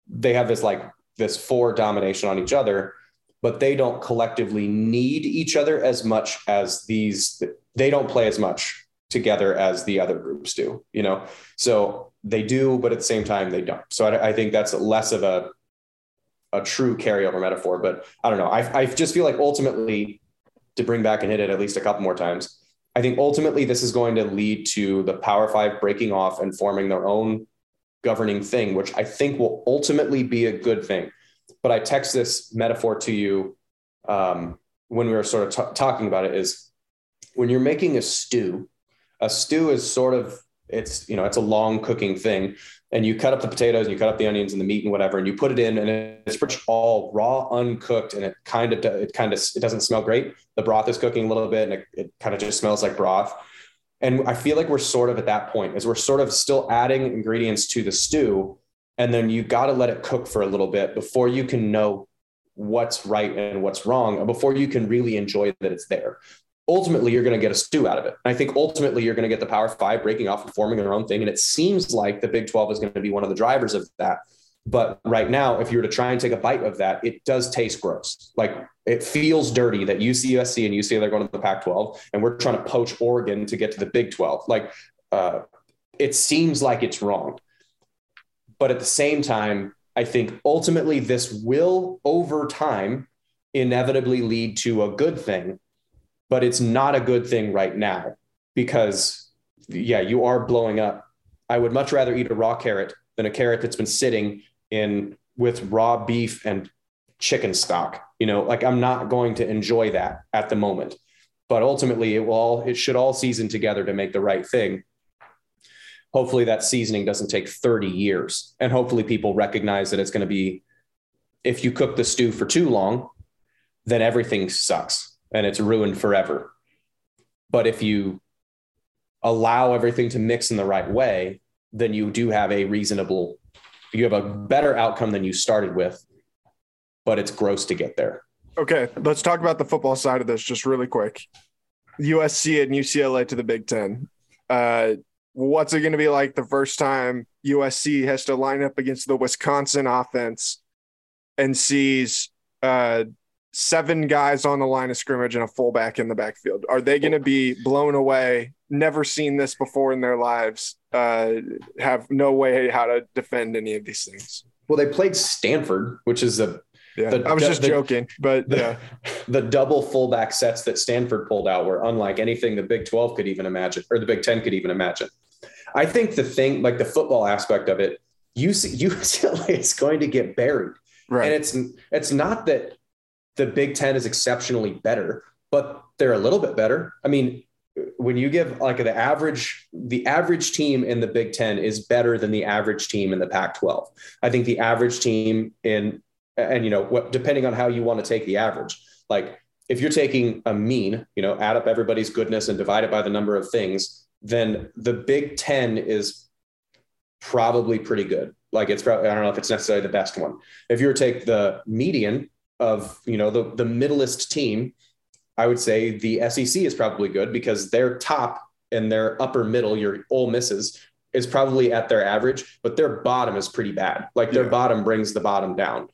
they have this like this four domination on each other, but they don't collectively need each other as much as these, they don't play as much together as the other groups do, you know? So they do, but at the same time they don't. So I, I think that's less of a, a true carryover metaphor, but I don't know. I, I just feel like ultimately, to bring back and hit it at least a couple more times, I think ultimately this is going to lead to the Power Five breaking off and forming their own governing thing, which I think will ultimately be a good thing. But I text this metaphor to you um, when we were sort of t- talking about it is when you're making a stew, a stew is sort of, it's, you know, it's a long cooking thing, and you cut up the potatoes and you cut up the onions and the meat and whatever, and you put it in, and it's pretty much all raw, uncooked. And it kind of, it kind of, it doesn't smell great. The broth is cooking a little bit and it, it kind of just smells like broth. And I feel like we're sort of at that point is we're sort of still adding ingredients to the stew. And then you got to let it cook for a little bit before you can know what's right and what's wrong, and before you can really enjoy that it's there. Ultimately, you're going to get a stew out of it. And I think ultimately you're going to get the Power Five breaking off and forming their own thing. And it seems like the Big twelve is going to be one of the drivers of that. But right now, if you were to try and take a bite of that, it does taste gross. Like it feels dirty that U C S C and U C L A are going to the Pac twelve, and we're trying to poach Oregon to get to the Big twelve. Like uh, it seems like it's wrong. But at the same time, I think ultimately this will over time inevitably lead to a good thing. But it's not a good thing right now because, yeah, you are blowing up. I would much rather eat a raw carrot than a carrot that's been sitting in with raw beef and chicken stock. You know, like I'm not going to enjoy that at the moment. But ultimately, it will all, it should all season together to make the right thing. Hopefully that seasoning doesn't take thirty years. And hopefully people recognize that it's going to be, if you cook the stew for too long, then everything sucks and it's ruined forever. But if you allow everything to mix in the right way, then you do have a reasonable, you have a better outcome than you started with, but it's gross to get there. Okay. Let's talk about the football side of this just really quick. U S C and U C L A to the Big Ten. Uh, what's it going to be like the first time U S C has to line up against the Wisconsin offense and sees, uh, seven guys on the line of scrimmage and a fullback in the backfield? Are they going to be blown away? Never seen this before in their lives. Uh, have no way how to defend any of these things. Well, they played Stanford, which is a. Yeah, the, I was just the, joking, but the, yeah, the double fullback sets that Stanford pulled out were unlike anything the Big twelve could even imagine, or the Big ten could even imagine. I think the thing, like the football aspect of it, U C, U C L A is going to get buried, right? And it's it's not that the Big Ten is exceptionally better, but they're a little bit better. I mean, when you give like the average, the average team in the Big Ten is better than the average team in the Pac twelve. I think the average team in, and you know, what, depending on how you want to take the average, like if you're taking a mean, you know, add up everybody's goodness and divide it by the number of things, then the Big Ten is probably pretty good. Like it's probably, I don't know if it's necessarily the best one. If you were to take the median of, you know, the, the middlest team, I would say the S E C is probably good because their top and their upper middle, your Ole Misses, is probably at their average, but their bottom is pretty bad. Like their yeah. bottom brings the bottom down.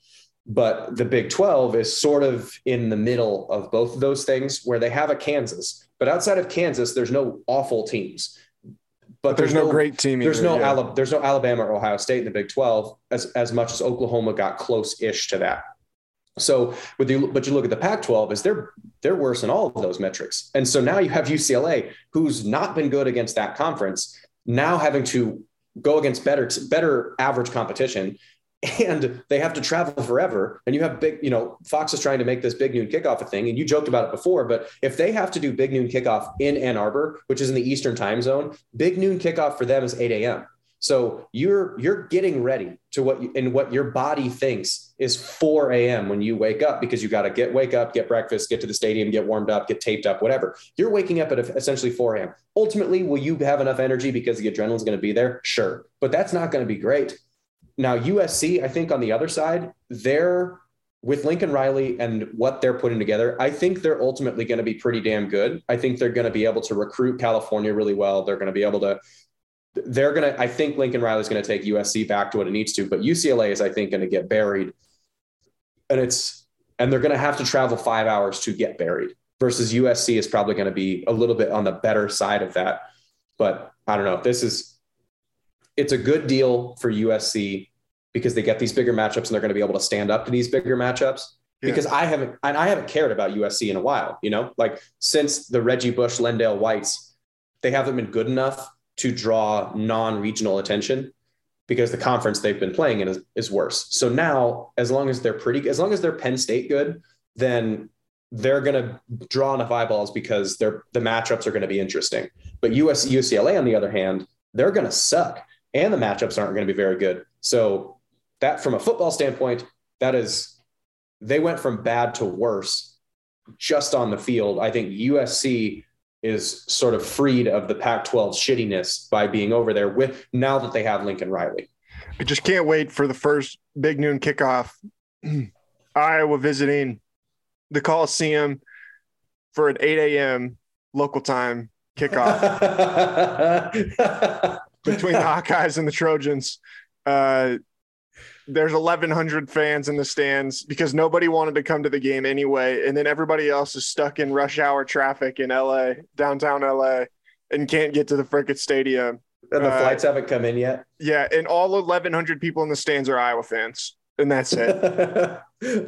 But the Big twelve is sort of in the middle of both of those things where they have a Kansas, but outside of Kansas, there's no awful teams. But, but there's, there's no, no great team. There's either, no yeah. Ala- there's no Alabama or Ohio State in the Big twelve as, as much as Oklahoma got close-ish to that. So, but you look at the Pac twelve is they're, they're worse in all of those metrics. And so now you have U C L A, who's not been good against that conference, now having to go against better, better average competition, and they have to travel forever. And you have big, you know, Fox is trying to make this Big Noon Kickoff a thing. And you joked about it before, but if they have to do Big Noon Kickoff in Ann Arbor, which is in the Eastern time zone, Big Noon Kickoff for them is eight a.m. So you're you're getting ready to what you, and what your body thinks is four a.m. when you wake up, because you got to get wake up, get breakfast, get to the stadium, get warmed up, get taped up, whatever. You're waking up at essentially four a.m. Ultimately, will you have enough energy because the adrenaline's going to be there? Sure, but that's not going to be great. Now, U S C, I think on the other side, their with Lincoln Riley and what they're putting together, I think they're ultimately going to be pretty damn good. I think they're going to be able to recruit California really well. They're going to be able to, they're going to, I think Lincoln Riley is going to take U S C back to what it needs to, but U C L A is, I think, going to get buried, and it's, and they're going to have to travel five hours to get buried, versus U S C is probably going to be a little bit on the better side of that. But I don't know. This is, it's a good deal for U S C because they get these bigger matchups and they're going to be able to stand up to these bigger matchups. Yeah. Because I haven't, and I haven't cared about U S C in a while, you know, like since the Reggie Bush, Lendale Whites, they haven't been good enough to draw non-regional attention because the conference they've been playing in is, is worse. So now, as long as they're pretty, as long as they're Penn State good, then they're going to draw enough eyeballs because they're, the matchups are going to be interesting. But U S C, U C L A, on the other hand, they're going to suck and the matchups aren't going to be very good. So that, from a football standpoint, that is, they went from bad to worse just on the field. I think U S C is sort of freed of the Pac twelve shittiness by being over there with, now that they have Lincoln Riley. I just can't wait for the first big noon kickoff. Iowa visiting the Coliseum for an eight a.m. local time kickoff between the Hawkeyes and the Trojans. Uh, there's eleven hundred fans in the stands because nobody wanted to come to the game anyway. And then everybody else is stuck in rush hour traffic in L A, downtown L A, and can't get to the frickin' stadium. And the uh, flights haven't come in yet. Yeah. And all eleven hundred people in the stands are Iowa fans. And that's it.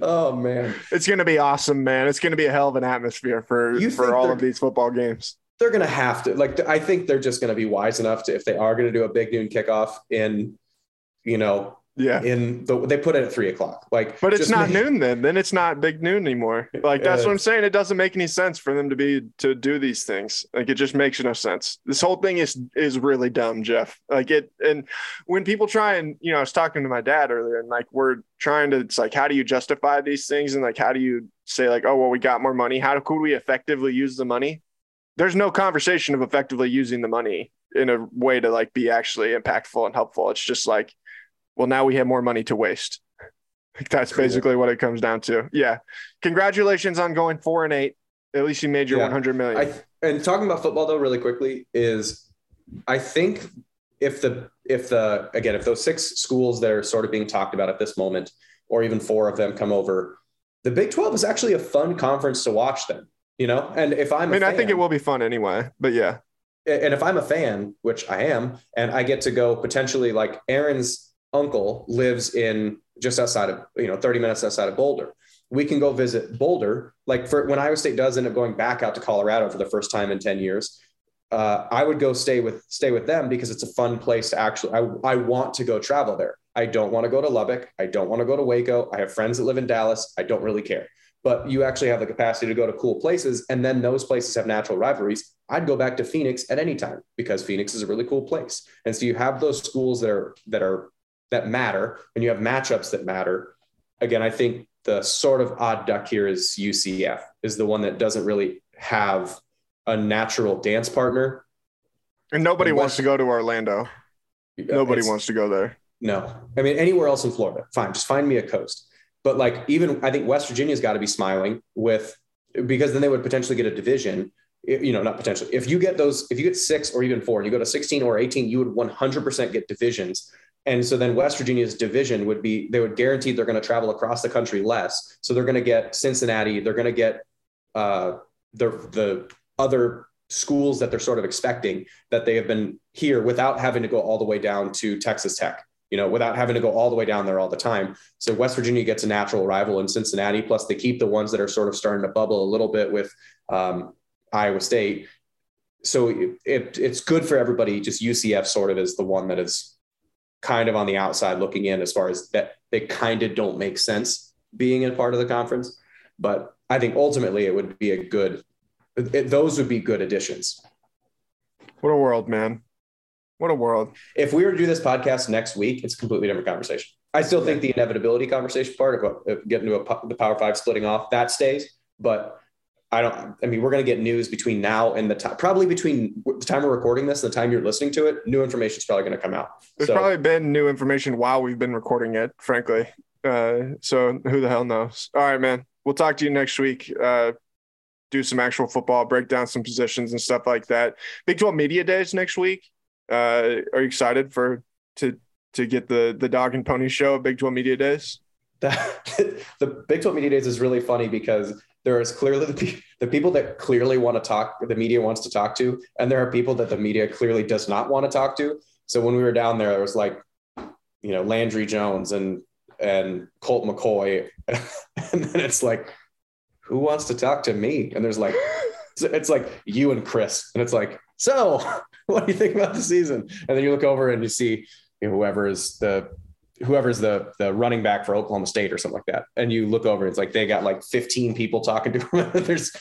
Oh, man. It's going to be awesome, man. It's going to be a hell of an atmosphere for, for all of these football games. They're going to have to, like, I think they're just going to be wise enough to, if they are going to do a big noon kickoff in, you know, yeah, in the, they put it at three o'clock. Like, but it's not make, noon then. Then it's not big noon anymore. Like, that's uh, what I'm saying. It doesn't make any sense for them to be, to do these things. Like, it just makes no sense. This whole thing is, is really dumb, Jeff. Like it, and when people try and, you know, I was talking to my dad earlier and like, we're trying to, it's like, how do you justify these things? And like, how do you say like, oh, well, we got more money. How could we effectively use the money? There's no conversation of effectively using the money in a way to like be actually impactful and helpful. It's just like, well, now we have more money to waste. That's basically what it comes down to. Yeah. Congratulations on going four and eight. At least you made your yeah. one hundred million. I, and talking about football though, really quickly, is I think if the, if the, again, if those six schools that are sort of being talked about at this moment, or even four of them come over, the Big twelve is actually a fun conference to watch them, you know? And if I'm, I mean, a fan, I think it will be fun anyway, but yeah. And if I'm a fan, which I am, and I get to go potentially like Aaron's uncle lives in just outside of, you know, thirty minutes outside of Boulder. We can go visit Boulder. Like for when Iowa State does end up going back out to Colorado for the first time in ten years, uh, I would go stay with, stay with them because it's a fun place to actually, I, I want to go travel there. I don't want to go to Lubbock. I don't want to go to Waco. I have friends that live in Dallas. I don't really care, but you actually have the capacity to go to cool places. And then those places have natural rivalries. I'd go back to Phoenix at any time because Phoenix is a really cool place. And so you have those schools that are, that are, that matter, and you have matchups that matter. Again, I think the sort of odd duck here is U C F, is the one that doesn't really have a natural dance partner. And nobody and wants to go to Orlando. Nobody wants to go there. No. I mean, anywhere else in Florida, fine. Just find me a coast. But like, even I think West Virginia's got to be smiling with, because then they would potentially get a division, you know, not potentially. If you get those, if you get six or even four and you go to sixteen or eighteen, you would one hundred percent get divisions. And so then West Virginia's division would be, they would guarantee they're going to travel across the country less. So they're going to get Cincinnati. They're going to get uh, the, the other schools that they're sort of expecting that they have been here without having to go all the way down to Texas Tech, you know, without having to go all the way down there all the time. So West Virginia gets a natural rival in Cincinnati. Plus they keep the ones that are sort of starting to bubble a little bit with um, Iowa State. So it, it, it's good for everybody. Just U C F sort of is the one that is kind of on the outside looking in, as far as that they kind of don't make sense being a part of the conference. But I think ultimately it would be a good, it, those would be good additions. What a world, man. What a world. If we were to do this podcast next week, it's a completely different conversation. I still think the inevitability conversation part of getting to a, the Power Five splitting off, that stays, but I don't, I mean, we're going to get news between now and the time, probably between the time we're recording this and the time you're listening to it, new information is probably going to come out. There's so, probably been new information while we've been recording it, frankly. Uh, so who the hell knows? All right, man. We'll talk to you next week. Uh, do some actual football, break down some positions and stuff like that. Big twelve Media Days next week. Uh, are you excited for to to get the the Dog and Pony Show at Big twelve Media Days? The, the Big twelve Media Days is really funny because there is clearly the, pe- the people that clearly want to talk, the media wants to talk to, and there are people that the media clearly does not want to talk to. So when we were down there, it was like, you know, Landry Jones and and Colt McCoy, and then it's like, who wants to talk to me? And there's like, it's like you and Chris, and it's like, so what do you think about the season? And then you look over and you see, you know, whoever is the whoever's the the running back for Oklahoma State or something like that. And you look over, and it's like, they got like fifteen people talking to him. There's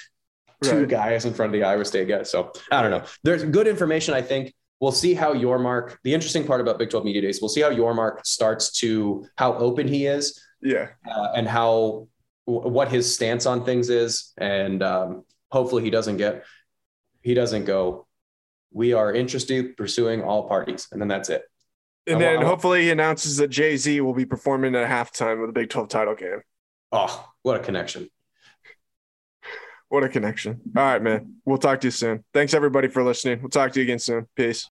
two right. guys in front of the Iowa State guys. So I don't know. There's good information. I think we'll see how Yormark, the interesting part about Big twelve Media Days, we'll see how Yormark starts to how open he is. Yeah. Uh, and how, w- what his stance on things is. And um, hopefully he doesn't get, he doesn't go, we are interested pursuing all parties. And then that's it. And then hopefully he announces that Jay-Z will be performing at halftime of the Big twelve title game. Oh, what a connection. What a connection. All right, man. We'll talk to you soon. Thanks, everybody, for listening. We'll talk to you again soon. Peace.